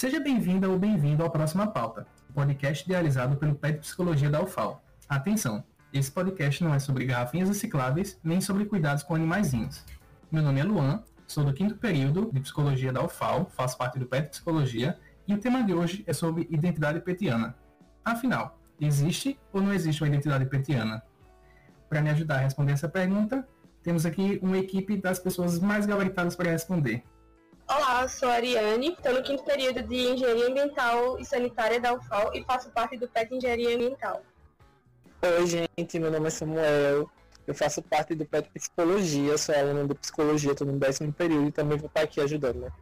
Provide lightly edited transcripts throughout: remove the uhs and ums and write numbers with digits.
Seja bem-vinda ou bem-vindo ao Próxima Pauta, podcast idealizado pelo Pet Psicologia da UFAO. Atenção, esse podcast não é sobre garrafinhas recicláveis, nem sobre cuidados com animaizinhos. Meu nome é Luan, sou do 5º período de Psicologia da UFAO, faço parte do Pet Psicologia, e o tema de hoje é sobre identidade petiana. Afinal, existe ou não existe uma identidade petiana? Para me ajudar a responder essa pergunta, temos aqui uma equipe das pessoas mais gabaritadas para responder. Olá, eu sou a Ariane, estou no 5º período de Engenharia Ambiental e Sanitária da UFAO e faço parte do PET Engenharia Ambiental. Oi, gente, meu nome é Samuel, eu faço parte do PET Psicologia, sou aluna de Psicologia, estou no 10º período e também vou estar aqui ajudando. Né?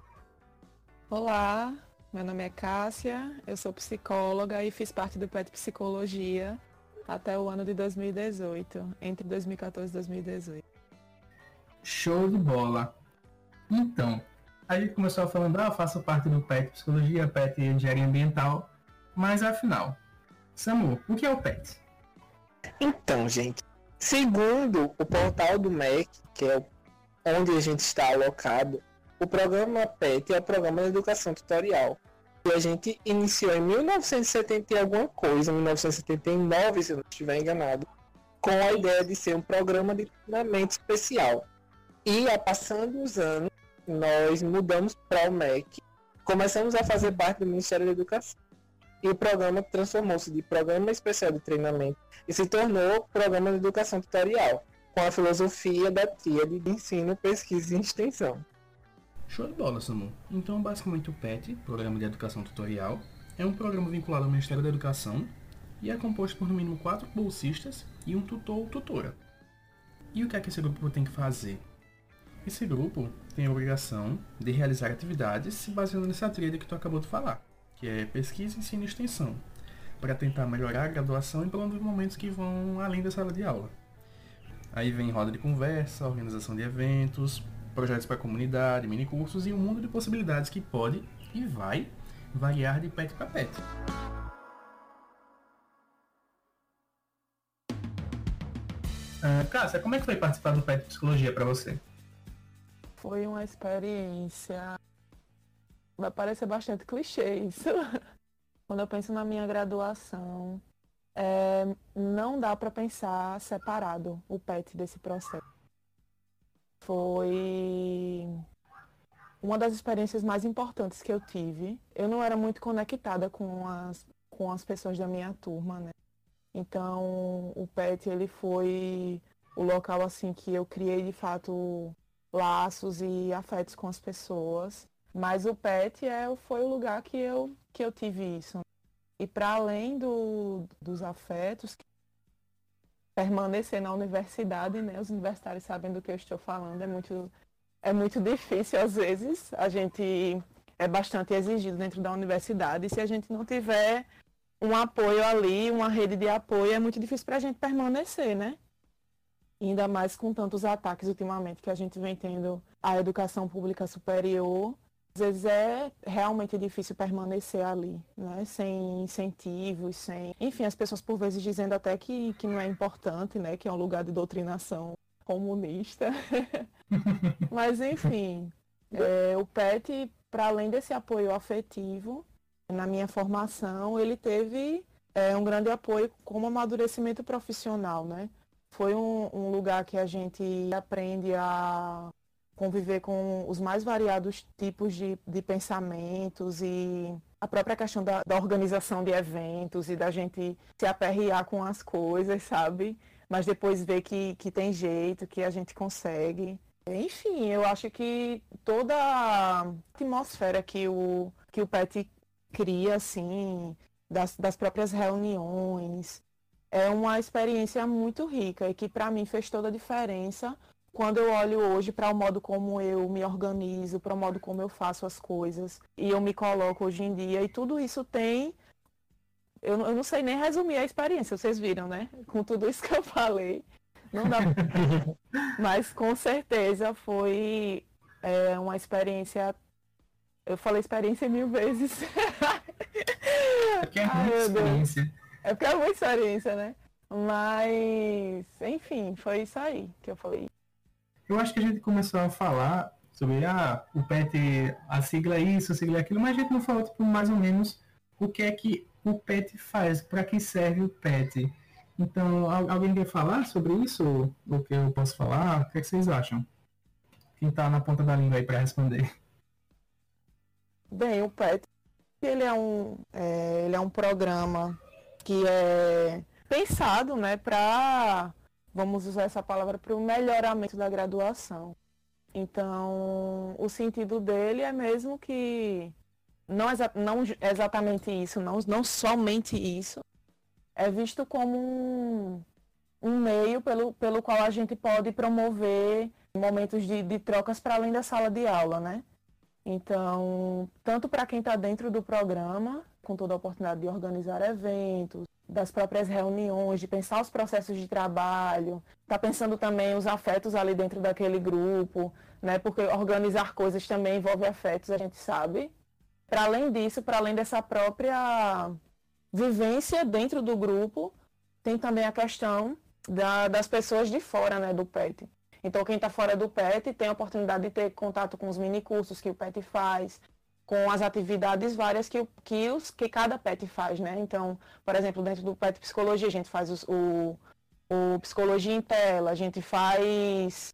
Olá, meu nome é Cássia, eu sou psicóloga e fiz parte do PET Psicologia até o ano de 2018, entre 2014 e 2018. Show de bola! Então, a gente começou falando, faço parte do PET Psicologia, PET Engenharia Ambiental, mas afinal, Samu, o que é o PET? Então, gente, segundo o portal do MEC, que é onde a gente está alocado, o programa PET é o Programa de Educação Tutorial, que a gente iniciou em 1970 e alguma coisa, 1979, se eu não estiver enganado, com a ideia de ser um programa de treinamento especial. E, passando os anos, nós mudamos para o MEC, começamos a fazer parte do Ministério da Educação e o programa transformou-se de Programa Especial de Treinamento e se tornou Programa de Educação Tutorial, com a filosofia da tríade de ensino, pesquisa e extensão. Show de bola, Samu. Então, basicamente, o PET, Programa de Educação Tutorial, é um programa vinculado ao Ministério da Educação e é composto por no mínimo 4 bolsistas e um tutor ou tutora. E o que é que esse grupo tem que fazer? Esse grupo tem a obrigação de realizar atividades se baseando nessa trilha que tu acabou de falar, que é pesquisa, ensino e extensão, para tentar melhorar a graduação e promover momentos que vão além da sala de aula. Aí vem roda de conversa, organização de eventos, projetos para a comunidade, minicursos e um mundo de possibilidades que pode e vai variar de pet para pet. Cássia, como é que foi participar do PET Psicologia para você? Foi uma experiência... Vai parecer bastante clichê isso. Quando eu penso na minha graduação, não dá para pensar separado o PET desse processo. Foi uma das experiências mais importantes que eu tive. Eu não era muito conectada com as pessoas da minha turma, né? Então, o PET ele foi o local assim, que eu criei, de fato... laços e afetos com as pessoas, mas o PET foi o lugar que eu tive isso. E para além dos afetos, permanecer na universidade, né? Os universitários sabem do que eu estou falando, é muito difícil às vezes, a gente é bastante exigido dentro da universidade, e se a gente não tiver um apoio ali, uma rede de apoio, é muito difícil para a gente permanecer, né? Ainda mais com tantos ataques ultimamente que a gente vem tendo à educação pública superior. Às vezes é realmente difícil permanecer ali, né? Sem incentivos, sem... Enfim, as pessoas por vezes dizendo até que não é importante, né? Que é um lugar de doutrinação comunista. Mas, enfim, o PET, para além desse apoio afetivo, na minha formação, ele teve um grande apoio como amadurecimento profissional, né? Foi um lugar que a gente aprende a conviver com os mais variados tipos de pensamentos e a própria questão da organização de eventos e da gente se aperrear com as coisas, sabe? Mas depois ver que tem jeito, que a gente consegue. Enfim, eu acho que toda a atmosfera que o PET cria, assim, das próprias reuniões... É uma experiência muito rica e que, para mim, fez toda a diferença quando eu olho hoje para o modo como eu me organizo, para o modo como eu faço as coisas e eu me coloco hoje em dia. E tudo isso tem... Eu não sei nem resumir a experiência, vocês viram, né? Com tudo isso que eu falei. Não dá. Mas, com certeza, foi uma experiência... Eu falei experiência 1000 vezes. Porque é muita experiência. É porque é uma experiência, né? Mas, enfim, foi isso aí que eu falei. Eu acho que a gente começou a falar sobre o PET, a sigla é isso, a sigla é aquilo, mas a gente não falou tipo, mais ou menos o que é que o PET faz, para que serve o PET. Então, alguém quer falar sobre isso? O que eu posso falar? O que é que vocês acham? Quem está na ponta da língua aí para responder? Bem, o PET, ele é um programa que é pensado, né, para, vamos usar essa palavra, para o melhoramento da graduação. Então, o sentido dele é mesmo que, não exatamente isso, não somente isso, é visto como um meio pelo qual a gente pode promover momentos de trocas para além da sala de aula, né? Então, tanto para quem está dentro do programa, com toda a oportunidade de organizar eventos, das próprias reuniões, de pensar os processos de trabalho, tá pensando também os afetos ali dentro daquele grupo, né? Porque organizar coisas também envolve afetos, a gente sabe. Para além disso, para além dessa própria vivência dentro do grupo, tem também a questão das pessoas de fora, né, do PET. Então, quem está fora do PET tem a oportunidade de ter contato com os minicursos que o PET faz, com as atividades várias que cada PET faz, né? Então, por exemplo, dentro do PET Psicologia, a gente faz o Psicologia em Tela, a gente faz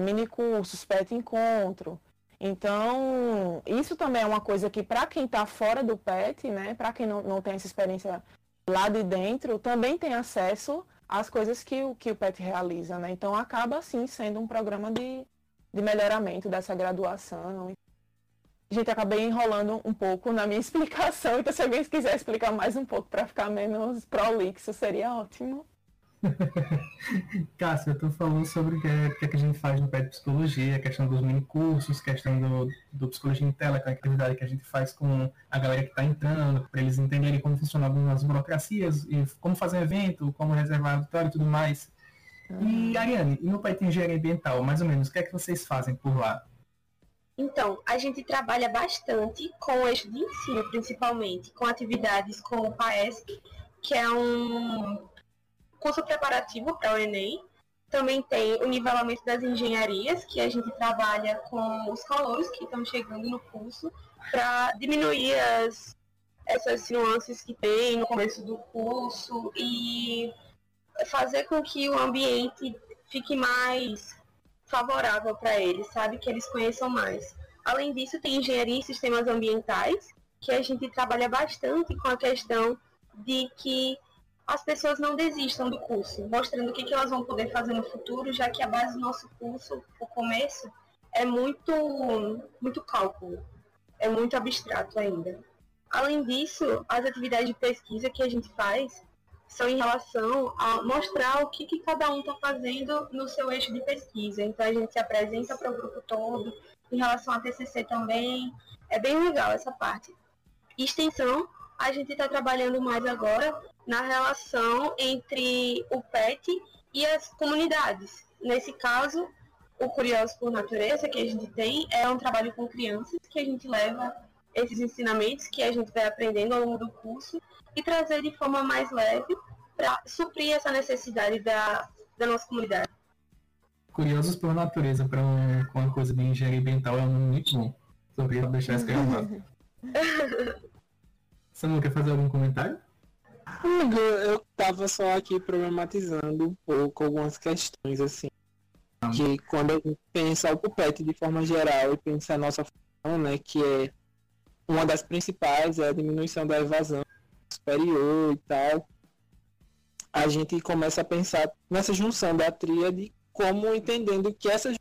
minicursos, PET Encontro. Então, isso também é uma coisa que, para quem está fora do PET, né? Para quem não tem essa experiência lá de dentro, também tem acesso às coisas que o PET realiza, né? Então, acaba, assim, sendo um programa de melhoramento dessa graduação. Gente, acabei enrolando um pouco na minha explicação, então se alguém quiser explicar mais um pouco para ficar menos prolixo, seria ótimo. Cássia, tu falou sobre o que a gente faz no PET Psicologia, a questão dos minicursos, questão do Psicologia em Tela, que é a atividade que a gente faz com a galera que está entrando, para eles entenderem como funcionam as burocracias, e como fazer um evento, como reservar auditório e tudo mais. E, Ariane, e no PET Engenharia Ambiental, mais ou menos, o que é que vocês fazem por lá? Então, a gente trabalha bastante com o eixo de ensino, principalmente, com atividades como o PAESP, que é um curso preparativo para o Enem. Também tem o nivelamento das engenharias, que a gente trabalha com os calouros que estão chegando no curso, para diminuir essas nuances que tem no começo do curso e fazer com que o ambiente fique mais favorável para eles, sabe? Que eles conheçam mais. Além disso, tem engenharia em sistemas ambientais, que a gente trabalha bastante com a questão de que as pessoas não desistam do curso, mostrando o que elas vão poder fazer no futuro, já que a base do nosso curso, o começo, é muito cálculo, é muito abstrato ainda. Além disso, as atividades de pesquisa que a gente faz são em relação a mostrar o que cada um está fazendo no seu eixo de pesquisa. Então, a gente se apresenta para o grupo todo, em relação a TCC também. É bem legal essa parte. Extensão, a gente está trabalhando mais agora na relação entre o PET e as comunidades. Nesse caso, o Curioso por Natureza que a gente tem é um trabalho com crianças, que a gente leva esses ensinamentos que a gente vai aprendendo ao longo do curso e trazer de forma mais leve para suprir essa necessidade da nossa comunidade. Curiosos por Natureza para uma coisa de engenharia ambiental é muito bom. Só queria deixar isso gravado. Você não quer fazer algum comentário? Eu estava só aqui problematizando um pouco algumas questões, assim. Que quando a gente pensa o PET de forma geral e pensa a nossa função, né, que é uma das principais, é a diminuição da evasão superior e tal, a gente começa a pensar nessa junção da tríade como entendendo que essa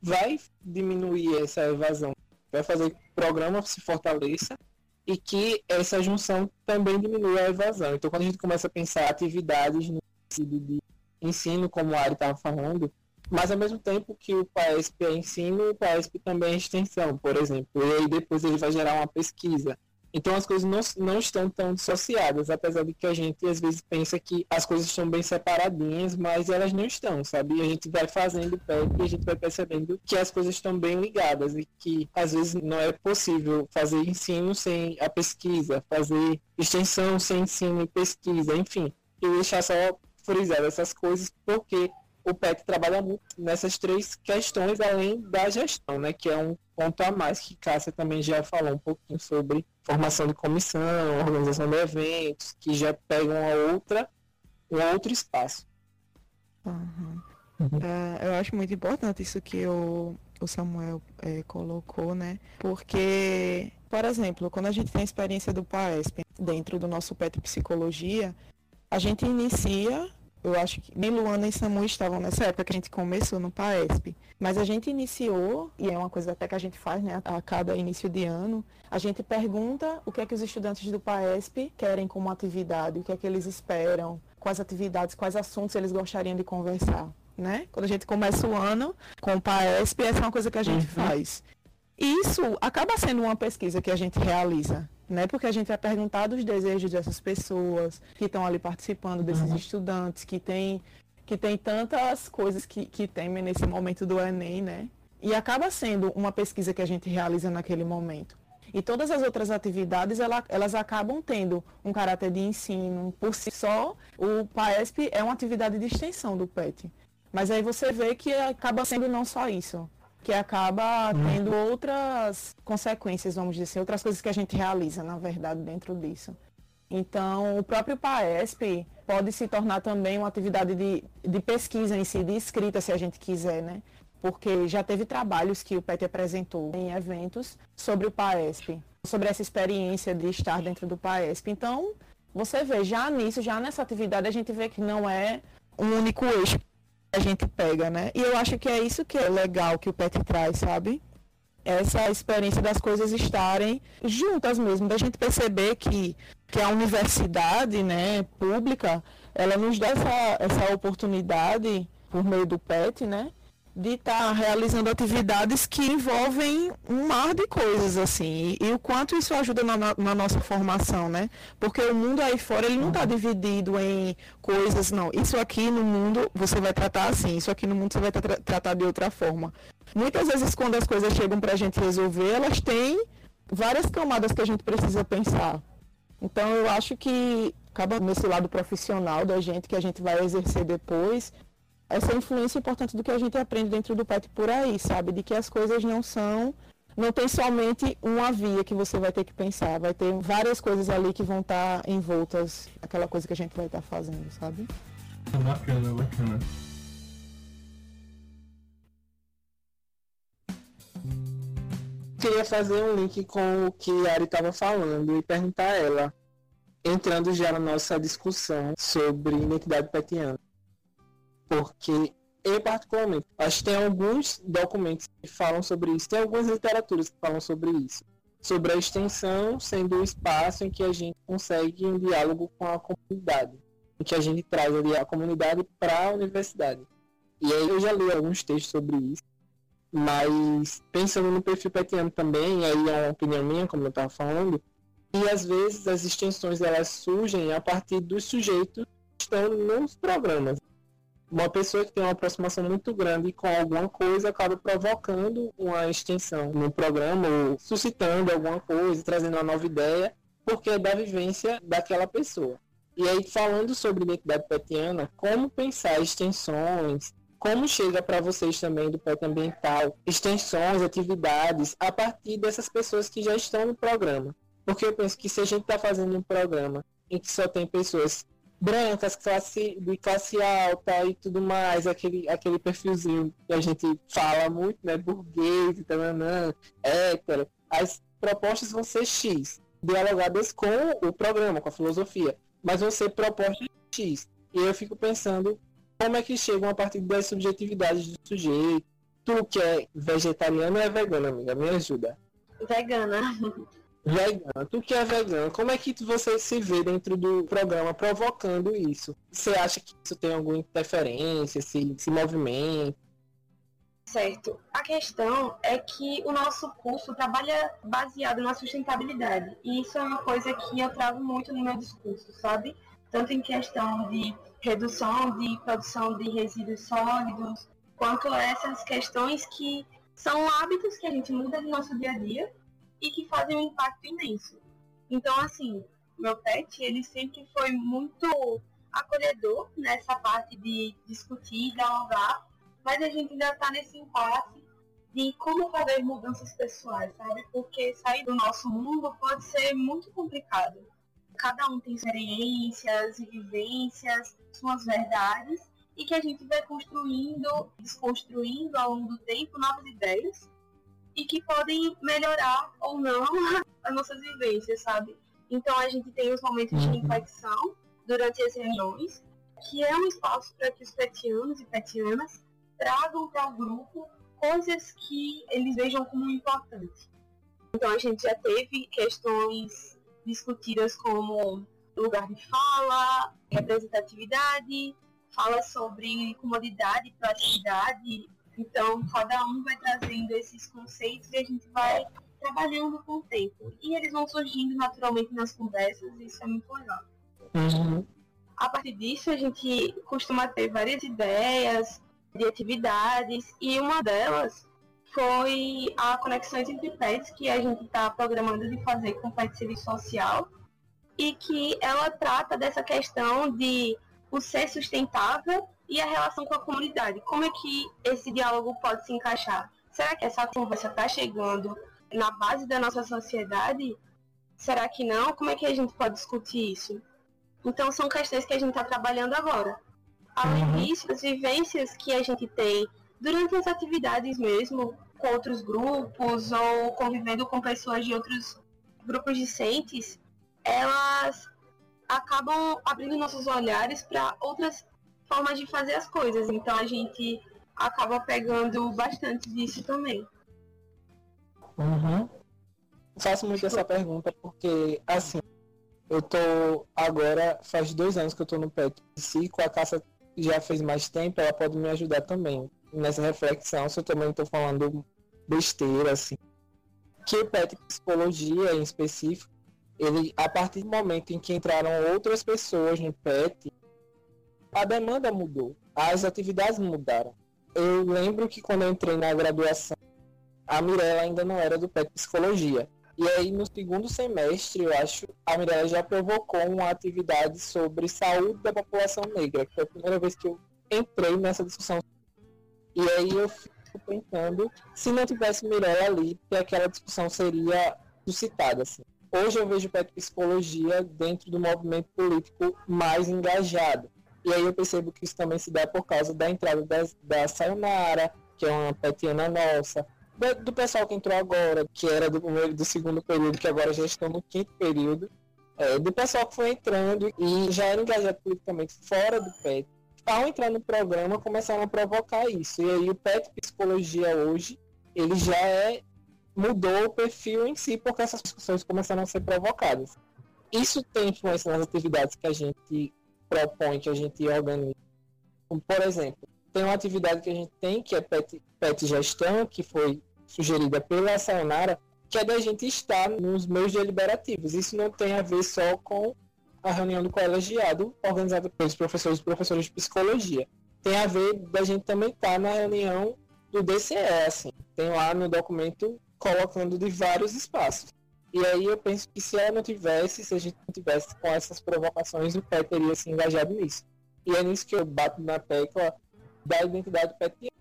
vai diminuir essa evasão, vai fazer que o programa se fortaleça e que essa junção também diminui a evasão. Então, quando a gente começa a pensar atividades no sentido de ensino, como o Ari estava falando, mas ao mesmo tempo que o PAESP é ensino, o PAESP também é extensão, por exemplo, e aí depois ele vai gerar uma pesquisa. Então as coisas não estão tão dissociadas, apesar de que a gente às vezes pensa que as coisas estão bem separadinhas, mas elas não estão, sabe? A gente vai fazendo PET e a gente vai percebendo que as coisas estão bem ligadas e que às vezes não é possível fazer ensino sem a pesquisa, fazer extensão sem ensino e pesquisa, enfim. Eu vou deixar só frisar essas coisas porque o PET trabalha muito nessas três questões, além da gestão, né, que é um ponto a mais que Cássia também já falou um pouquinho sobre formação de comissão, organização de eventos, que já pegam um outro espaço. Uhum. Eu acho muito importante isso que o Samuel colocou, né? Porque, por exemplo, quando a gente tem a experiência do PAESP dentro do nosso PET Psicologia, a gente inicia, eu acho que nem Luana e Samu estavam nessa época que a gente começou no PAESP, mas a gente iniciou, e é uma coisa até que a gente faz, né, a cada início de ano, a gente pergunta o que é que os estudantes do PAESP querem como atividade, o que é que eles esperam, quais atividades, quais assuntos eles gostariam de conversar. Né? Quando a gente começa o ano com o PAESP, essa é uma coisa que a gente faz. Isso acaba sendo uma pesquisa que a gente realiza, né? Porque a gente vai perguntar dos desejos dessas pessoas que estão ali participando, desses estudantes que tem tantas coisas que temem nesse momento do Enem, né? E acaba sendo uma pesquisa que a gente realiza naquele momento. E todas as outras atividades, elas acabam tendo um caráter de ensino. Por si só, o PAESP é uma atividade de extensão do PET. Mas aí você vê que acaba sendo não só isso, que acaba tendo outras consequências, vamos dizer assim, outras coisas que a gente realiza, na verdade, dentro disso. Então, o próprio PAESP pode se tornar também uma atividade de pesquisa em si, de escrita, se a gente quiser, né? Porque já teve trabalhos que o PET apresentou em eventos sobre o PAESP, sobre essa experiência de estar dentro do PAESP. Então, você vê, já nisso, já nessa atividade, a gente vê que não é um único eixo. A gente pega, né? E eu acho que é isso que é legal que o PET traz, sabe? Essa experiência das coisas estarem juntas mesmo, da gente perceber que a universidade, né, pública, ela nos dá essa oportunidade, por meio do PET, né, de estar realizando atividades que envolvem um mar de coisas, assim, e o quanto isso ajuda na nossa formação, né? Porque o mundo aí fora, ele não está dividido em coisas, não. Isso aqui no mundo você vai tratar assim, isso aqui no mundo você vai tratar de outra forma. Muitas vezes, quando as coisas chegam para a gente resolver, elas têm várias camadas que a gente precisa pensar. Então, eu acho que acaba nesse lado profissional da gente, que a gente vai exercer depois, essa influência importante do que a gente aprende dentro do PET por aí, sabe? De que as coisas não tem somente uma via que você vai ter que pensar, vai ter várias coisas ali que vão estar envoltas naquela coisa que a gente vai estar fazendo, sabe? Bacana, bacana. Queria fazer um link com o que a Ari estava falando e perguntar a ela, entrando já na nossa discussão sobre identidade petiana. Porque eu, particularmente, acho que tem alguns documentos que falam sobre isso, tem algumas literaturas que falam sobre isso, sobre a extensão sendo o espaço em que a gente consegue um diálogo com a comunidade, em que a gente traz a comunidade para a universidade. E aí eu já li alguns textos sobre isso, mas pensando no perfil petiano também, aí é uma opinião minha, como eu estava falando, e às vezes as extensões elas surgem a partir dos sujeitos que estão nos programas. Uma pessoa que tem uma aproximação muito grande com alguma coisa acaba provocando uma extensão no programa, ou suscitando alguma coisa, trazendo uma nova ideia, porque é da vivência daquela pessoa. E aí, falando sobre identidade petiana, como pensar extensões, como chega para vocês também do PET ambiental, extensões, atividades, a partir dessas pessoas que já estão no programa. Porque eu penso que se a gente está fazendo um programa em que só tem pessoas brancas, de classe alta e tudo mais, aquele perfilzinho que a gente fala muito, né, burguês, tananã, hétero, as propostas vão ser X, dialogadas com o programa, com a filosofia, mas vão ser propostas X. E eu fico pensando como é que chegam a partir das subjetividades do sujeito. Tu que é vegetariano é vegana, amiga? Me ajuda. Vegana, tu que é vegana, como é que você se vê dentro do programa provocando isso? Você acha que isso tem alguma interferência, esse movimento? Certo. A questão é que o nosso curso trabalha baseado na sustentabilidade. E isso é uma coisa que eu trago muito no meu discurso, sabe? Tanto em questão de redução, de produção de resíduos sólidos, quanto a essas questões que são hábitos que a gente muda no nosso dia a dia e que fazem um impacto imenso. Então, assim, meu PET, ele sempre foi muito acolhedor nessa parte de discutir, dialogar, mas a gente ainda está nesse impasse de como fazer mudanças pessoais, sabe? Porque sair do nosso mundo pode ser muito complicado. Cada um tem experiências e vivências, suas verdades, e que a gente vai construindo, desconstruindo ao longo do tempo novas ideias e que podem melhorar ou não as nossas vivências, sabe? Então a gente tem os momentos de reflexão durante as reuniões, que é um espaço para que os petianos e petianas tragam para o grupo coisas que eles vejam como importantes. Então a gente já teve questões discutidas como lugar de fala, representatividade, fala sobre comodidade, praticidade. Então cada um vai trazendo esses conceitos e a gente vai trabalhando com o tempo. E eles vão surgindo naturalmente nas conversas, e isso é muito legal. Uhum. A partir disso a gente costuma ter várias ideias de atividades, e uma delas foi a Conexões Entre Pets, que a gente está programando de fazer com o PET Serviço Social, e que ela trata dessa questão de o ser sustentável e a relação com a comunidade. Como é que esse diálogo pode se encaixar? Será que essa conversa está chegando na base da nossa sociedade? Será que não? Como é que a gente pode discutir isso? Então são questões que a gente está trabalhando agora. Além disso, as vivências que a gente tem durante as atividades mesmo, com outros grupos ou convivendo com pessoas de outros grupos discentes, elas acabam abrindo nossos olhares para outras formas de fazer as coisas. Então a gente acaba pegando bastante disso também. Uhum. Faço muito essa pergunta porque, assim, eu tô agora, faz 2 anos que eu tô no PET Psico, a Cássia já fez mais tempo, ela pode me ajudar também nessa reflexão, se eu também tô falando besteira, assim. Que o PET Psicologia, em específico, ele, a partir do momento em que entraram outras pessoas no PET, a demanda mudou, as atividades mudaram. Eu lembro que quando eu entrei na graduação, a Mirella ainda não era do PET Psicologia. E aí, no segundo semestre, eu acho, a Mirella já provocou uma atividade sobre saúde da população negra, que foi a primeira vez que eu entrei nessa discussão. E aí eu fico pensando, se não tivesse Mirella ali, que aquela discussão seria suscitada, assim. Hoje eu vejo PET Psicologia dentro do movimento político mais engajado. E aí eu percebo que isso também se dá por causa da entrada da Sayonara, que é uma petiana nossa, do pessoal que entrou agora, que era do primeiro e do segundo período, que agora já estão no 5º período, do pessoal que foi entrando e já era engajado politicamente fora do PET, ao entrar no programa começaram a provocar isso. E aí o PET Psicologia hoje, ele já mudou o perfil em si, porque essas discussões começaram a ser provocadas. Isso tem influência nas atividades que a gente propõe, que a gente organiza. Por exemplo, tem uma atividade que a gente tem, que é PET Gestão, que foi sugerida pela Sayonara, que é da gente estar nos meios deliberativos. Isso não tem a ver só com a reunião do colegiado organizada pelos professores e professoras de psicologia. Tem a ver da gente também estar na reunião do DCE, assim. Tem lá no documento colocando de vários espaços. E aí eu penso que se a gente não tivesse com essas provocações, o PET teria se engajado nisso. E é nisso que eu bato na tecla da identidade petiana,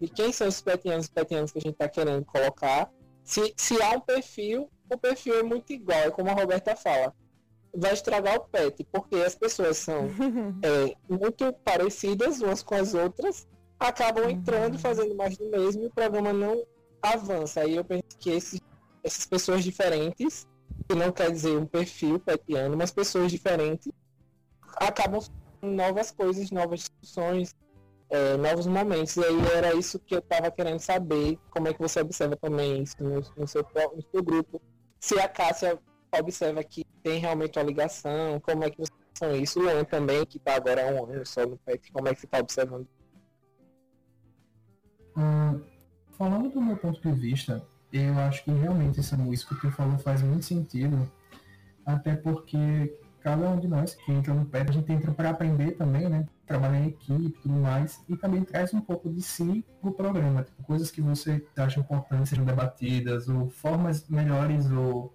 de quem são os petianos e petianas que a gente está querendo colocar. Se há um perfil, o perfil é muito igual, é como a Roberta fala, vai estragar o PET, porque as pessoas são muito parecidas umas com as outras, acabam entrando, fazendo mais do mesmo, e o programa não avança. Aí eu penso que essas pessoas diferentes, que não quer dizer um perfil petiano, mas pessoas diferentes, acabam com novas coisas, novas discussões, novos momentos. E aí era isso que eu estava querendo saber, como é que você observa também isso no seu grupo, se a Cássia observa que tem realmente uma ligação, como é que vocês são isso, o Luan também, que está agora há 1 ano só no PET, como é que você está observando? Falando do meu ponto de vista, eu acho que realmente isso que tu falou faz muito sentido, até porque cada um de nós que entra no PET, a gente entra para aprender também, né? Trabalhar em equipe e tudo mais, e também traz um pouco de si pro programa, tipo, coisas que você acha importantes sejam debatidas, ou formas melhores, ou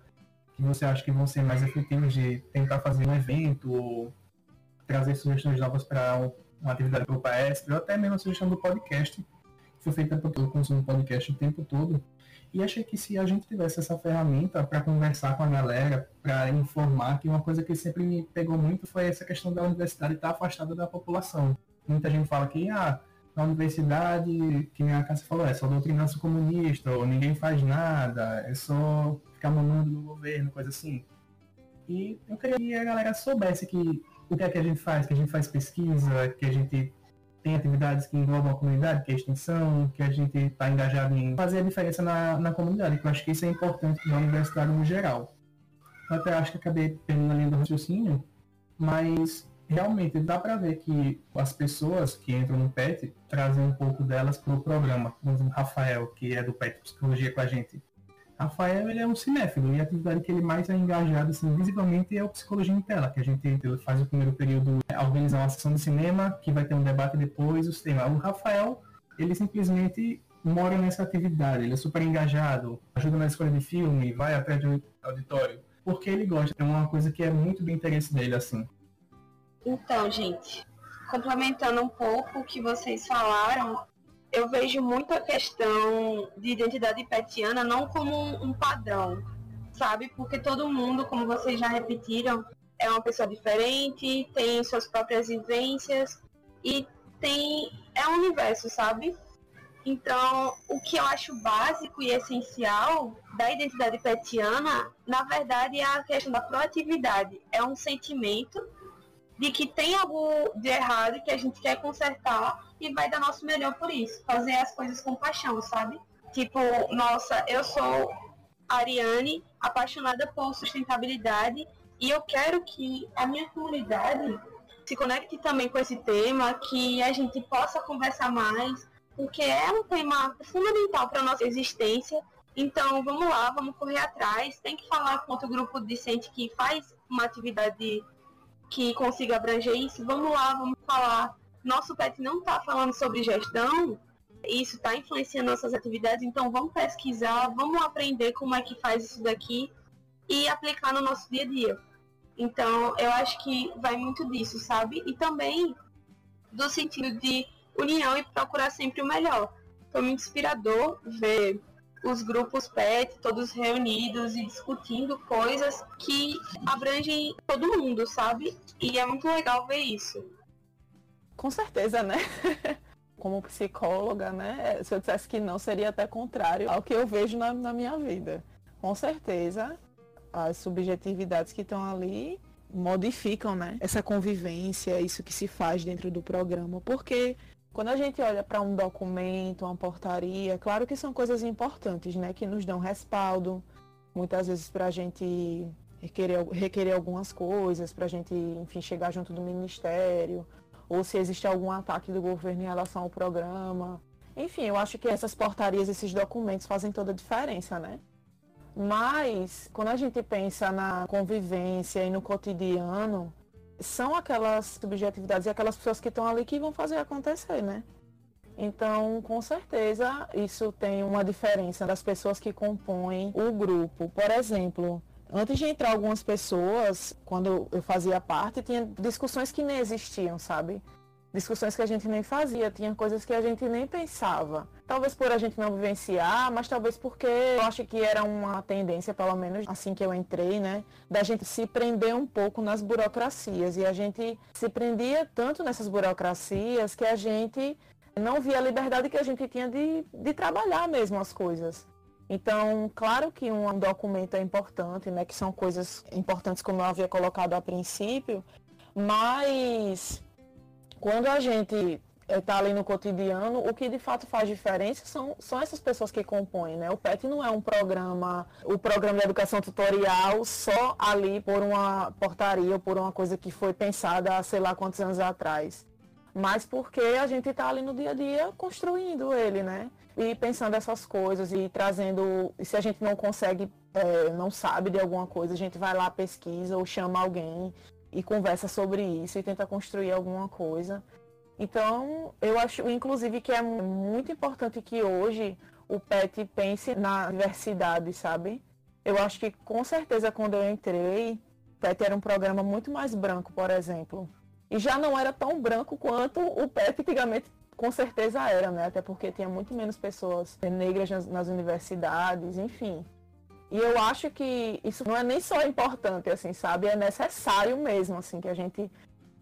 que você acha que vão ser mais efetivas de tentar fazer um evento, ou trazer sugestões novas para uma atividade do PAESP, ou até mesmo a sugestão do podcast, que foi feita porque eu consumo podcast o tempo todo. E achei que se a gente tivesse essa ferramenta para conversar com a galera, para informar, que uma coisa que sempre me pegou muito foi essa questão da universidade estar afastada da população. Muita gente fala que na universidade, que a Cássia falou, é só doutrinação comunista, ou ninguém faz nada, é só ficar mamando no governo, coisa assim. E eu queria que a galera soubesse que o que é que a gente faz, que a gente faz pesquisa, que a gente tem atividades que englobam a comunidade, que é a extensão, que a gente está engajado em fazer a diferença na comunidade, que eu acho que isso é importante na universidade no geral. Eu até acho que acabei perdendo a linha do raciocínio, mas realmente dá para ver que as pessoas que entram no PET trazem um pouco delas para o programa. Por exemplo, Rafael, que é do PET Psicologia com a gente. Rafael, ele é um cinéfilo, e a atividade que ele mais é engajado, assim, visivelmente, é o Psicologia em Tela, que a gente faz o primeiro período, organizar uma sessão de cinema, que vai ter um debate depois, os temas. O Rafael, ele simplesmente mora nessa atividade, ele é super engajado, ajuda na escolha de filme, vai atrás de auditório, porque ele gosta, é uma coisa que é muito do interesse dele, assim. Então, gente, complementando um pouco o que vocês falaram, eu vejo muito a questão de identidade petiana não como um padrão, sabe? Porque todo mundo, como vocês já repetiram, é uma pessoa diferente, tem suas próprias vivências e é um universo, sabe? Então, o que eu acho básico e essencial da identidade petiana, na verdade, é a questão da proatividade. É um sentimento de que tem algo de errado que a gente quer consertar e vai dar nosso melhor por isso. Fazer as coisas com paixão, sabe? Tipo, nossa, eu sou Ariane, apaixonada por sustentabilidade, e eu quero que a minha comunidade se conecte também com esse tema, que a gente possa conversar mais, porque é um tema fundamental para a nossa existência. Então, vamos lá, vamos correr atrás. Tem que falar com outro grupo discente que faz uma atividade que consiga abranger isso. Vamos lá, vamos falar. Nosso PET não está falando sobre gestão, isso está influenciando nossas atividades, então vamos pesquisar, vamos aprender como é que faz isso daqui e aplicar no nosso dia a dia. Então, eu acho que vai muito disso, sabe? E também do sentido de união e procurar sempre o melhor. Foi muito inspirador ver os grupos PET, todos reunidos e discutindo coisas que abrangem todo mundo, sabe? E é muito legal ver isso. Com certeza, né? Como psicóloga, né? Se eu dissesse que não, seria até contrário ao que eu vejo na minha vida. Com certeza, as subjetividades que estão ali modificam, né? Essa convivência, isso que se faz dentro do programa. Porque quando a gente olha para um documento, uma portaria, claro que são coisas importantes, né? Que nos dão respaldo, muitas vezes para a gente requerer algumas coisas, para a gente, enfim, chegar junto do ministério, ou se existe algum ataque do governo em relação ao programa. Enfim, eu acho que essas portarias, esses documentos fazem toda a diferença, né? Mas, quando a gente pensa na convivência e no cotidiano, são aquelas subjetividades e aquelas pessoas que estão ali que vão fazer acontecer, né? Então, com certeza, isso tem uma diferença das pessoas que compõem o grupo. Por exemplo, antes de entrar algumas pessoas, quando eu fazia parte, tinha discussões que nem existiam, sabe? Discussões que a gente nem fazia, tinha coisas que a gente nem pensava. Talvez por a gente não vivenciar, mas talvez porque eu acho que era uma tendência, pelo menos assim que eu entrei, né? Da gente se prender um pouco nas burocracias. E a gente se prendia tanto nessas burocracias que a gente não via a liberdade que a gente tinha de trabalhar mesmo as coisas. Então, claro que um documento é importante, né, que são coisas importantes como eu havia colocado a princípio, mas quando a gente está ali no cotidiano, o que de fato faz diferença são essas pessoas que compõem, né? O PET não é um programa, o programa de educação tutorial só ali por uma portaria ou por uma coisa que foi pensada há sei lá quantos anos atrás, mas porque a gente está ali no dia a dia construindo ele, né? E pensando essas coisas e trazendo, e se a gente não consegue, não sabe de alguma coisa, a gente vai lá, pesquisa ou chama alguém e conversa sobre isso e tenta construir alguma coisa. Então, eu acho, inclusive, que é muito importante que hoje o PET pense na diversidade, sabe? Eu acho que, com certeza, quando eu entrei, o PET era um programa muito mais branco, por exemplo. E já não era tão branco quanto o PET antigamente com certeza era, né? Até porque tinha muito menos pessoas negras nas universidades, enfim. E eu acho que isso não é nem só importante, assim, sabe? É necessário mesmo, assim, que a gente...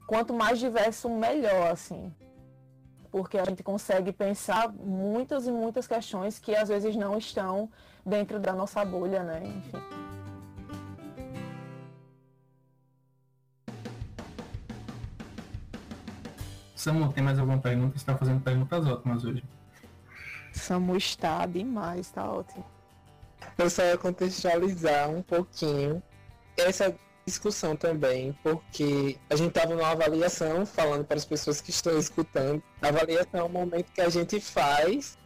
Quanto mais diverso, melhor, assim. Porque a gente consegue pensar muitas e muitas questões que às vezes não estão dentro da nossa bolha, né? Enfim. Samu, tem mais alguma pergunta? Você está fazendo perguntas ótimas hoje. Samu está demais, está ótimo. Eu só ia contextualizar um pouquinho essa discussão também, porque a gente estava numa avaliação, falando para as pessoas que estão escutando. A avaliação é um momento que a gente faz,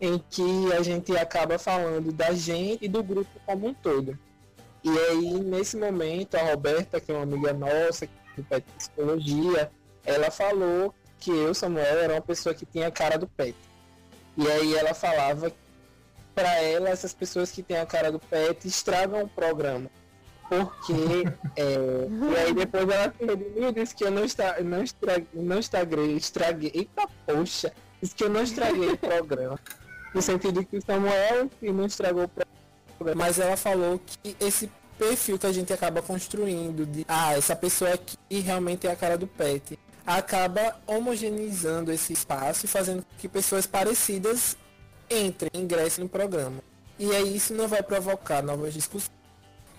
em que a gente acaba falando da gente e do grupo como um todo. E aí, nesse momento, a Roberta, que é uma amiga nossa, que é do PET Psicologia, ela falou que eu, Samuel, era uma pessoa que tinha a cara do PET. E aí ela falava que, para ela, essas pessoas que têm a cara do PET estragam o programa. Porque... e aí depois ela se redimiu e disse que eu não estraguei... Eita, poxa! Disse que eu não estraguei o programa. No sentido que o Samuel não estragou o programa. Mas ela falou que esse perfil que a gente acaba construindo, de essa pessoa aqui realmente é a cara do PET, acaba homogeneizando esse espaço e fazendo com que pessoas parecidas ingresse no programa. E aí isso não vai provocar novas discussões.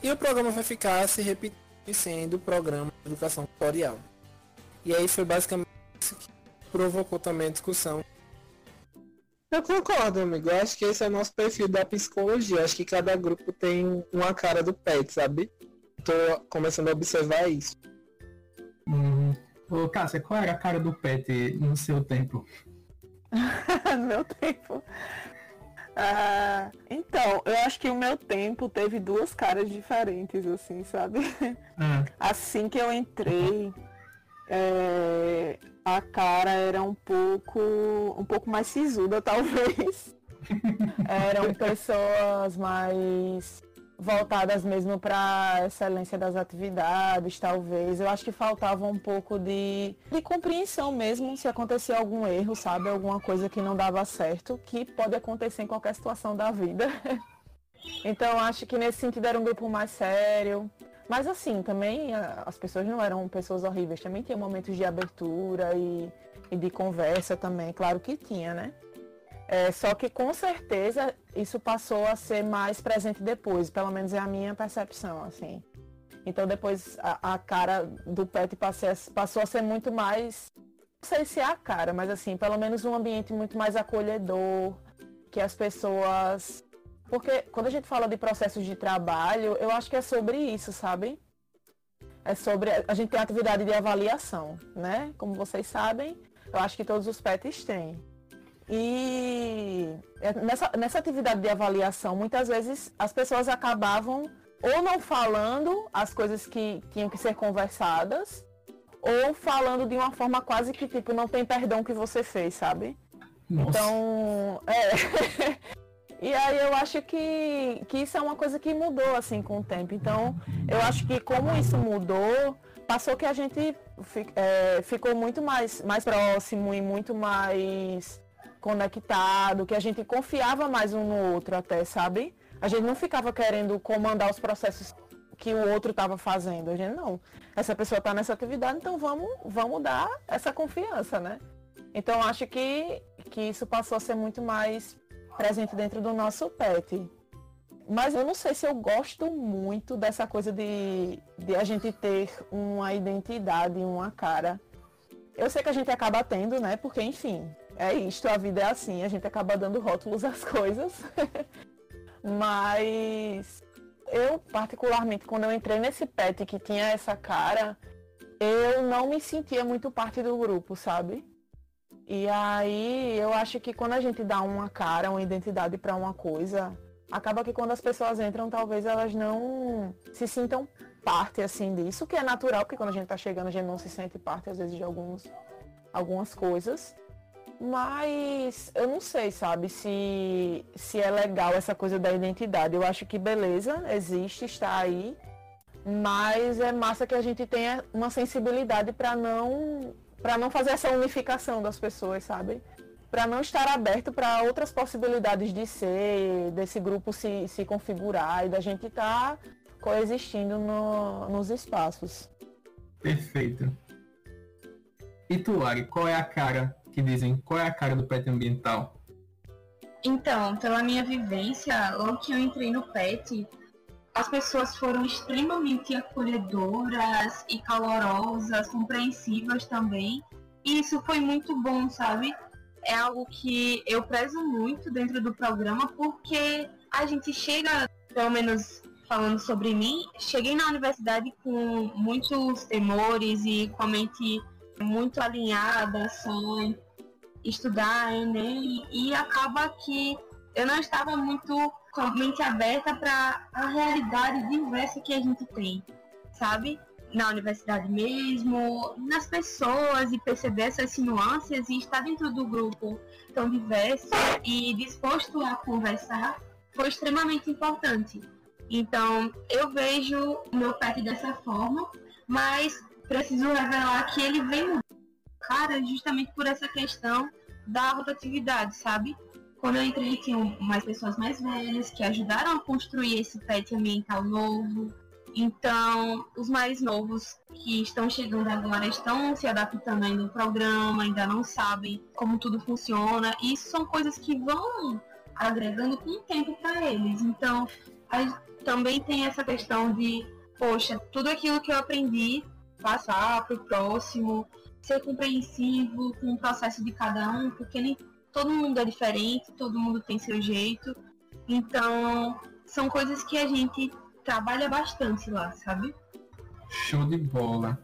E o programa vai ficar se repetindo, sendo o programa de educação tutorial. E aí foi basicamente isso que provocou também a discussão. Eu concordo, amigo. Eu acho que esse é o nosso perfil da psicologia. Eu acho que cada grupo tem uma cara do PET, sabe? Tô começando a observar isso. Ô, Cássia, qual era a cara do PET no seu tempo? No meu tempo. Então, eu acho que o meu tempo teve duas caras diferentes, assim, sabe? Assim que eu entrei, a cara era um pouco mais sisuda, talvez. Eram pessoas mais voltadas mesmo para excelência das atividades, talvez. Eu acho que faltava um pouco de compreensão mesmo, se acontecia algum erro, sabe? Alguma coisa que não dava certo, que pode acontecer em qualquer situação da vida. Então, acho que nesse sentido era um grupo mais sério. Mas assim, também as pessoas não eram pessoas horríveis. Também tinha momentos de abertura e de conversa também. Claro que tinha, né? Só que, com certeza, isso passou a ser mais presente depois, pelo menos é a minha percepção, assim. Então, depois, a cara do PET passou a ser muito mais... Não sei se é a cara, mas, assim, pelo menos um ambiente muito mais acolhedor, que as pessoas... Porque, quando a gente fala de processos de trabalho, eu acho que é sobre isso, sabe? É sobre... A gente tem atividade de avaliação, né? Como vocês sabem, eu acho que todos os PETs têm. E nessa atividade de avaliação, muitas vezes as pessoas acabavam ou não falando as coisas que tinham que ser conversadas, ou falando de uma forma quase que, tipo, não tem perdão que você fez, sabe? Nossa. Então, E aí eu acho que isso é uma coisa que mudou, assim, com o tempo. Então, eu acho que como isso mudou, passou que a gente ficou muito mais próximo e muito mais... conectado, que a gente confiava mais um no outro até, sabe? A gente não ficava querendo comandar os processos que o outro estava fazendo. A gente, não. Essa pessoa está nessa atividade, então vamos dar essa confiança, né? Então, acho que isso passou a ser muito mais presente dentro do nosso PET. Mas eu não sei se eu gosto muito dessa coisa de a gente ter uma identidade, uma cara. Eu sei que a gente acaba tendo, né? Porque, enfim... É isto, a vida é assim, a gente acaba dando rótulos às coisas. Mas eu, particularmente, quando eu entrei nesse PET que tinha essa cara, eu não me sentia muito parte do grupo, sabe? E aí eu acho que quando a gente dá uma cara, uma identidade para uma coisa, acaba que quando as pessoas entram, talvez elas não se sintam parte, assim, disso, que é natural, porque quando a gente tá chegando, a gente não se sente parte, às vezes, de algumas coisas. Mas eu não sei, sabe, se é legal essa coisa da identidade. Eu acho que beleza, existe, está aí. Mas é massa que a gente tenha uma sensibilidade para não fazer essa unificação das pessoas, sabe? Para não estar aberto para outras possibilidades de ser, desse grupo se configurar e da gente estar coexistindo nos espaços. Perfeito. E tu, Lari, qual é a cara que dizem? Qual é a cara do PET ambiental? Então, pela minha vivência, logo que eu entrei no PET, as pessoas foram extremamente acolhedoras e calorosas, compreensivas também. E isso foi muito bom, sabe? É algo que eu prezo muito dentro do programa, porque a gente chega, pelo menos falando sobre mim, cheguei na universidade com muitos temores e com a mente muito alinhada, assim, estudar, Enem, e acaba que eu não estava muito com a mente aberta para a realidade diversa que a gente tem, sabe? Na universidade mesmo, nas pessoas, e perceber essas nuances e estar dentro do grupo tão diverso e disposto a conversar foi extremamente importante. Então, eu vejo o meu PET dessa forma, mas preciso revelar que ele vem mudando a cara justamente por essa questão da rotatividade, sabe? Quando eu entrei, tinham mais pessoas mais velhas que ajudaram a construir esse PET ambiental novo. Então, os mais novos que estão chegando agora estão se adaptando ainda ao programa, ainda não sabem como tudo funciona. E isso são coisas que vão agregando com o tempo para eles. Então, também tem essa questão de, poxa, tudo aquilo que eu aprendi, passar para o próximo, ser compreensivo com o processo de cada um, porque nem todo mundo é diferente, todo mundo tem seu jeito. Então, são coisas que a gente trabalha bastante lá, sabe? Show de bola.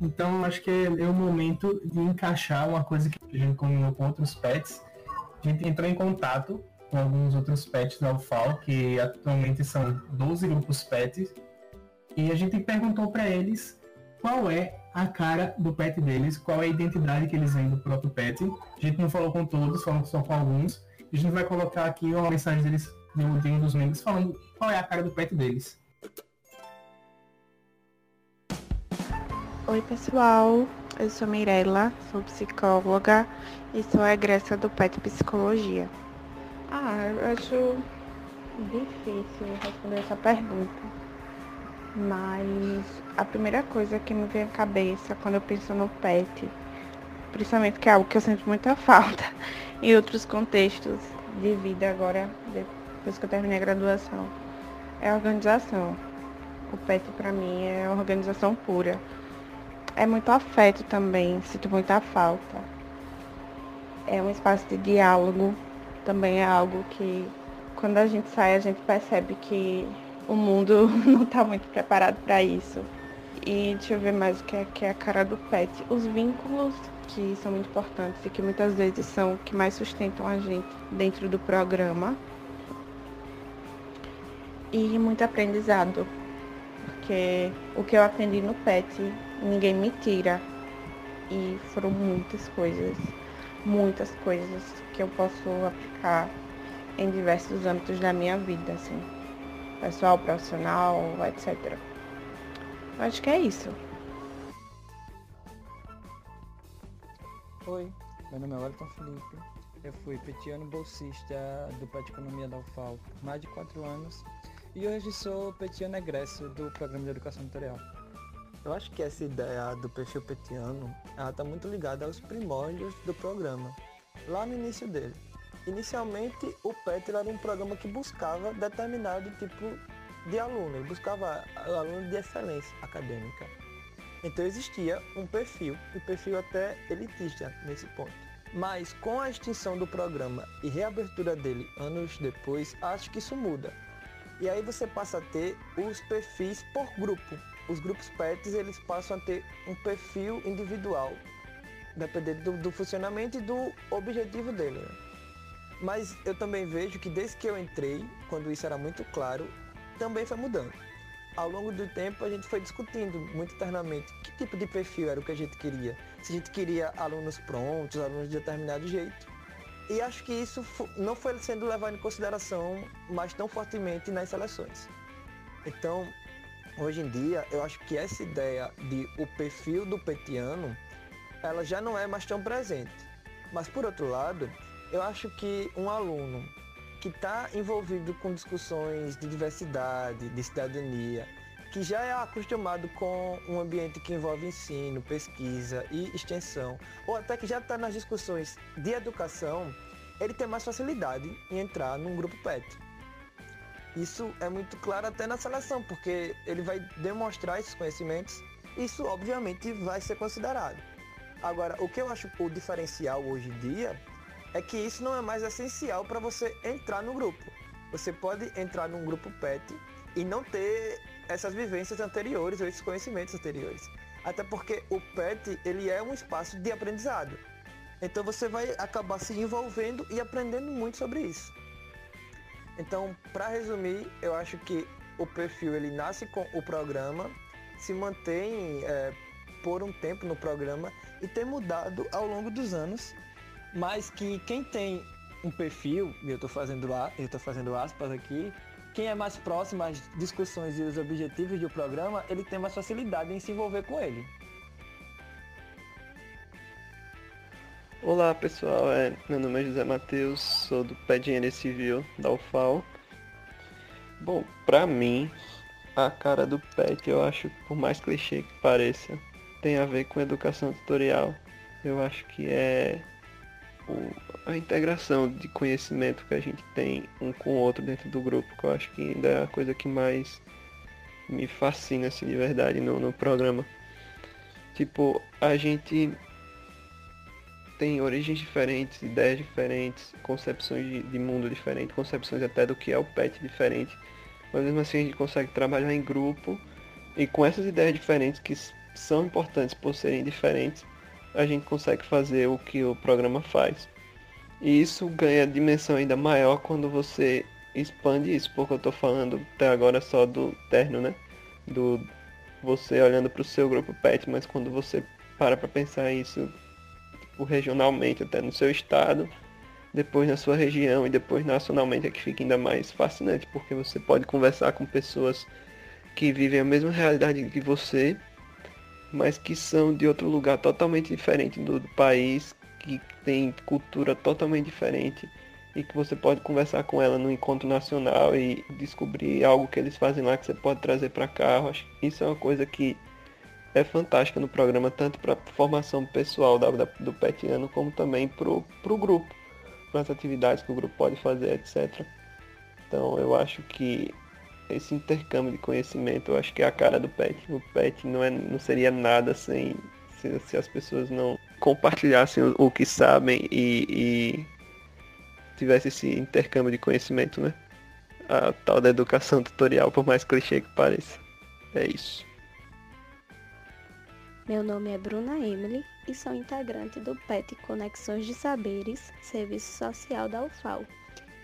Então, acho que é o momento de encaixar uma coisa que a gente combinou com outros pets. A gente entrou em contato com alguns outros pets da UFAO, que atualmente são 12 grupos pets, e a gente perguntou para eles qual é a cara do pet deles, qual é a identidade que eles veem do próprio pet. A gente não falou com todos, falou só com alguns. A gente vai colocar aqui uma mensagem deles, de um dos membros, falando qual é a cara do pet deles. Oi, pessoal, eu sou Mirella, sou psicóloga e sou egressa do PET Psicologia. Eu acho difícil responder essa pergunta, mas a primeira coisa que me vem à cabeça quando eu penso no PET, principalmente, que é algo que eu sinto muita falta em outros contextos de vida agora, depois que eu terminei a graduação, é a organização. O PET pra mim é organização pura. É muito afeto também, sinto muita falta. É um espaço de diálogo, também é algo que quando a gente sai a gente percebe que o mundo não está muito preparado para isso. E deixa eu ver mais o que é a cara do PET. Os vínculos, que são muito importantes e que muitas vezes são o que mais sustentam a gente dentro do programa. E muito aprendizado, porque o que eu aprendi no PET, ninguém me tira. E foram muitas coisas que eu posso aplicar em diversos âmbitos da minha vida, assim. Pessoal, profissional, etc. Acho que é isso. Oi, meu nome é Wellington Felipe. Eu fui petiano bolsista do PET Economia da UFAO por mais de 4 anos e hoje sou petiano egresso do Programa de Educação Tutorial. Eu acho que essa ideia do perfil petiano está muito ligada aos primórdios do programa, lá no início dele. Inicialmente, o PET era um programa que buscava determinado tipo de aluno, ele buscava aluno de excelência acadêmica. Então existia um perfil até elitista nesse ponto. Mas com a extinção do programa e reabertura dele anos depois, acho que isso muda. E aí você passa a ter os perfis por grupo. Os grupos PETs, eles passam a ter um perfil individual, dependendo do funcionamento e do objetivo dele, né? Mas eu também vejo que desde que eu entrei, quando isso era muito claro, também foi mudando. Ao longo do tempo a gente foi discutindo muito internamente que tipo de perfil era o que a gente queria. Se a gente queria alunos prontos, alunos de determinado jeito. E acho que isso não foi sendo levado em consideração mais tão fortemente nas seleções. Então, Hoje em dia, eu acho que essa ideia de o perfil do petiano, ela já não é mais tão presente. Mas, por outro lado, eu acho que um aluno que está envolvido com discussões de diversidade, de cidadania, que já é acostumado com um ambiente que envolve ensino, pesquisa e extensão, ou até que já está nas discussões de educação, ele tem mais facilidade em entrar num grupo PET. Isso é muito claro até na seleção, porque ele vai demonstrar esses conhecimentos, e isso obviamente vai ser considerado. Agora, o que eu acho o diferencial hoje em dia é que isso não é mais essencial para você entrar no grupo. Você pode entrar num grupo PET e não ter essas vivências anteriores ou esses conhecimentos anteriores. Até porque o PET, ele é um espaço de aprendizado. Então você vai acabar se envolvendo e aprendendo muito sobre isso. Então, para resumir, eu acho que o perfil, ele nasce com o programa, se mantém por um tempo no programa e tem mudado ao longo dos anos, mas que quem tem um perfil, e eu estou fazendo aspas aqui, quem é mais próximo às discussões e os objetivos do programa, ele tem mais facilidade em se envolver com ele. Olá pessoal, meu nome é José Matheus, sou do PET Engenharia Civil da UFAO. Bom, pra mim, a cara do PET, eu acho, por mais clichê que pareça, tem a ver com educação tutorial. Eu acho que é a integração de conhecimento que a gente tem um com o outro dentro do grupo, que eu acho que ainda é a coisa que mais me fascina, assim, de verdade, no programa. Tipo, a gente tem origens diferentes, ideias diferentes, concepções de mundo diferentes, concepções até do que é o PET diferente, mas mesmo assim a gente consegue trabalhar em grupo, e com essas ideias diferentes, que são importantes por serem diferentes, a gente consegue fazer o que o programa faz. E isso ganha dimensão ainda maior quando você expande isso, porque eu tô falando até agora só do terno, né? Do você olhando para o seu grupo PET, mas quando você para pensar isso, tipo, regionalmente, até no seu estado, depois na sua região e depois nacionalmente, é que fica ainda mais fascinante, porque você pode conversar com pessoas que vivem a mesma realidade que você, mas que são de outro lugar totalmente diferente do país, que tem cultura totalmente diferente, e que você pode conversar com ela no encontro nacional e descobrir algo que eles fazem lá que você pode trazer para cá. Eu acho que isso é uma coisa que é fantástica no programa, tanto para a formação pessoal do petiano, como também para o grupo, para as atividades que o grupo pode fazer, etc. Então eu acho que esse intercâmbio de conhecimento, eu acho que é a cara do PET. O PET não seria nada se as pessoas não compartilhassem o que sabem e tivesse esse intercâmbio de conhecimento, né? A tal da educação tutorial, por mais clichê que pareça. É isso. Meu nome é Bruna Emily e sou integrante do PET Conexões de Saberes, Serviço Social da UFAO.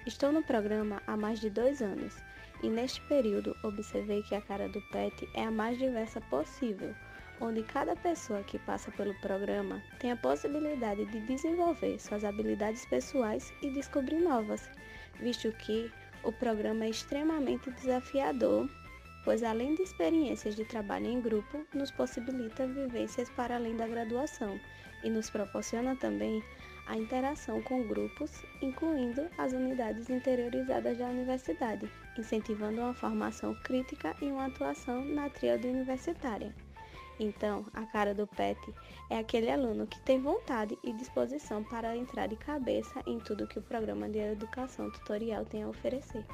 Estou no programa há mais de 2 anos. E neste período, observei que a cara do PET é a mais diversa possível, onde cada pessoa que passa pelo programa tem a possibilidade de desenvolver suas habilidades pessoais e descobrir novas, visto que o programa é extremamente desafiador, pois além de experiências de trabalho em grupo, nos possibilita vivências para além da graduação e nos proporciona também a interação com grupos, incluindo as unidades interiorizadas da universidade, incentivando uma formação crítica e uma atuação na tríade universitária. Então, a cara do PET é aquele aluno que tem vontade e disposição para entrar de cabeça em tudo que o programa de educação tutorial tem a oferecer.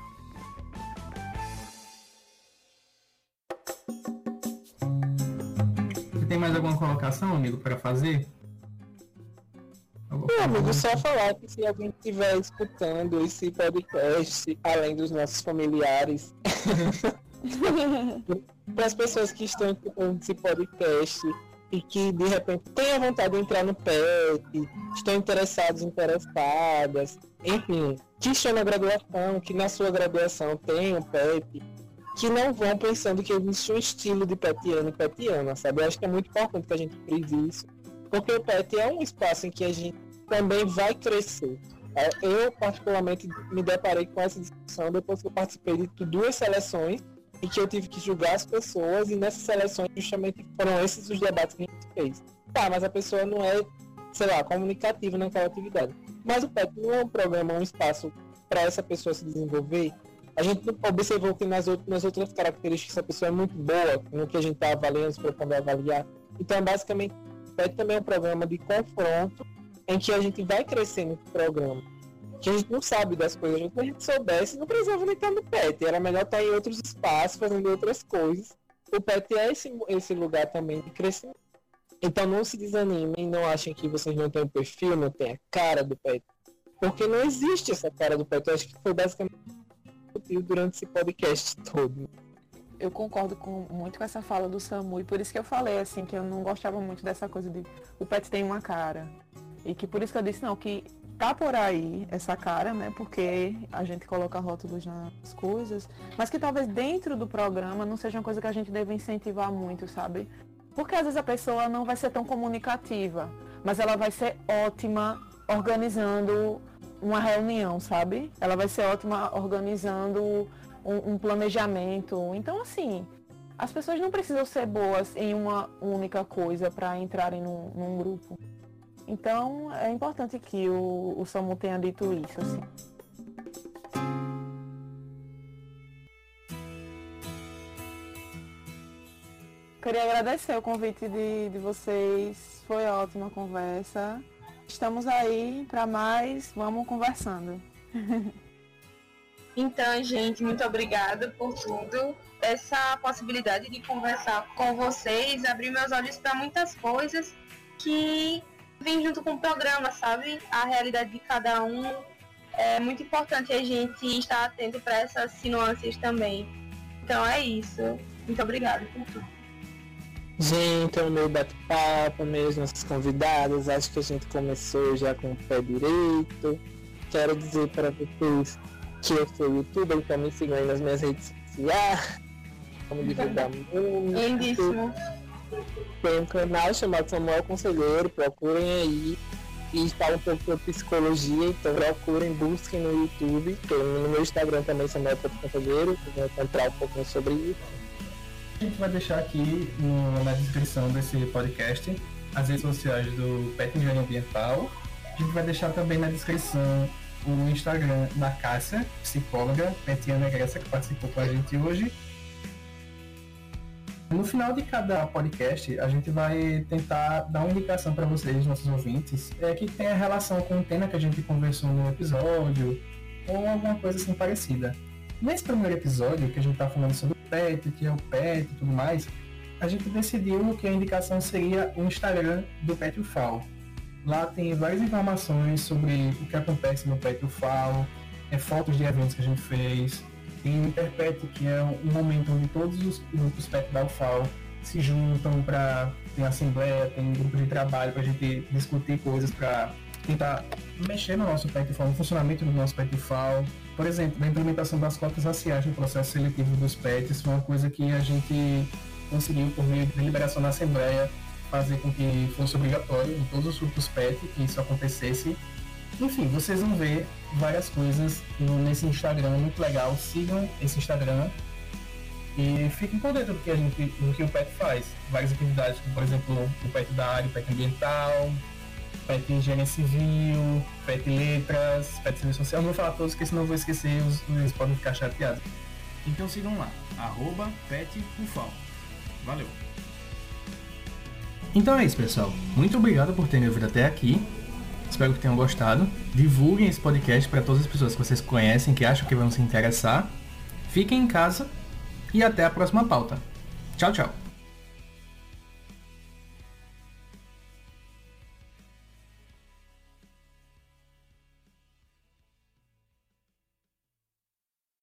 Você tem mais alguma colocação, amigo, para fazer? Meu amigo, só falar que se alguém estiver escutando esse podcast, além dos nossos familiares, para as pessoas que estão escutando esse podcast e que de repente têm a vontade de entrar no PET, estão interessados, interessadas, enfim, que estão na graduação, que na sua graduação tem o PET, que não vão pensando que existe um estilo de petiana, sabe? Eu acho que é muito importante que a gente frise isso, porque o PET é um espaço em que a gente também vai crescer. Eu, particularmente, me deparei com essa discussão depois que eu participei de 2 seleções em que eu tive que julgar as pessoas, e nessas seleções justamente foram esses os debates que a gente fez. Tá, mas a pessoa não é, sei lá, comunicativa naquela atividade. Mas o PET não é um programa, um espaço para essa pessoa se desenvolver. A gente observou que nas outras características a pessoa é muito boa no que a gente está avaliando, se propondo a avaliar. Então, basicamente, o PET também é um programa de confronto em que a gente vai crescendo no programa. Que a gente não sabe das coisas, se a gente soubesse, não precisava nem estar no PET, era melhor estar em outros espaços, fazendo outras coisas. O PET é esse lugar também de crescimento. Então não se desanimem, não achem que vocês não têm um perfil, não tem a cara do PET. Porque não existe essa cara do PET, eu acho que foi basicamente durante esse podcast todo. Eu concordo muito com essa fala do Samu, e por isso que eu falei assim, que eu não gostava muito dessa coisa de o PET tem uma cara. E que por isso que eu disse, não, que tá por aí essa cara, né, porque a gente coloca rótulos nas coisas, mas que talvez dentro do programa não seja uma coisa que a gente deve incentivar muito, sabe? Porque às vezes a pessoa não vai ser tão comunicativa, mas ela vai ser ótima organizando uma reunião, sabe? Ela vai ser ótima organizando um planejamento. Então, assim, as pessoas não precisam ser boas em uma única coisa para entrarem num grupo. Então, é importante que o Samu tenha dito isso, assim. Queria agradecer o convite de vocês, foi ótima a conversa. Estamos aí para mais, vamos conversando. Então, gente, muito obrigada por tudo. Essa possibilidade de conversar com vocês abriu meus olhos para muitas coisas que vem junto com o programa, sabe? A realidade de cada um. É muito importante a gente estar atento para essas nuances também. Então é isso. Muito obrigada por tudo. Gente, é o meu bate-papo, meus nossos convidados. Acho que a gente começou já com o pé direito. Quero dizer para vocês que eu sou youtuber, então me sigam aí nas minhas redes sociais. Vamos divulgar muito. Lindíssimo. Tem um canal chamado Samuel Conselheiro, procurem aí, e fala um pouco sobre psicologia, então procurem, busquem no YouTube, tem no meu Instagram também, Samuel Conselheiro, vocês vão encontrar um pouquinho sobre isso. A gente vai deixar aqui na descrição desse podcast as redes sociais do PET Engenharia Ambiental, a gente vai deixar também na descrição o Instagram da Cássia, psicóloga, petiana Gressa, que participou com a gente hoje. No final de cada podcast, a gente vai tentar dar uma indicação para vocês, nossos ouvintes, que tenha relação com o tema que a gente conversou no episódio, ou alguma coisa assim parecida. Nesse primeiro episódio, que a gente está falando sobre o PET, o que é o PET e tudo mais, a gente decidiu que a indicação seria o Instagram do PET UFAO. Lá tem várias informações sobre o que acontece no PET UFAO, fotos de eventos que a gente fez, tem o InterPet, que é um momento onde todos os grupos PET da UFAO se juntam para ter assembleia, tem um grupo de trabalho para a gente discutir coisas, para tentar mexer no nosso PET UFAO, no funcionamento do nosso PET UFAO. Por exemplo, na implementação das cotas raciais no processo seletivo dos PETs, foi uma coisa que a gente conseguiu, por meio de deliberação na assembleia, fazer com que fosse obrigatório em todos os grupos PET que isso acontecesse. Enfim, vocês vão ver várias coisas nesse Instagram, muito legal. Sigam esse Instagram e fiquem por dentro do que o PET faz. Várias atividades, como por exemplo o PET da área, o PET ambiental, o PET engenharia civil, PET letras, PET serviço social. Não vou falar todos, porque senão eu vou esquecer, eles podem ficar chateados. Então sigam lá, @PET UFAO. Valeu! Então é isso, pessoal. Muito obrigado por terem ouvido até aqui. Espero que tenham gostado. Divulguem esse podcast para todas as pessoas que vocês conhecem, que acham que vão se interessar. Fiquem em casa e até a próxima pauta. Tchau, tchau.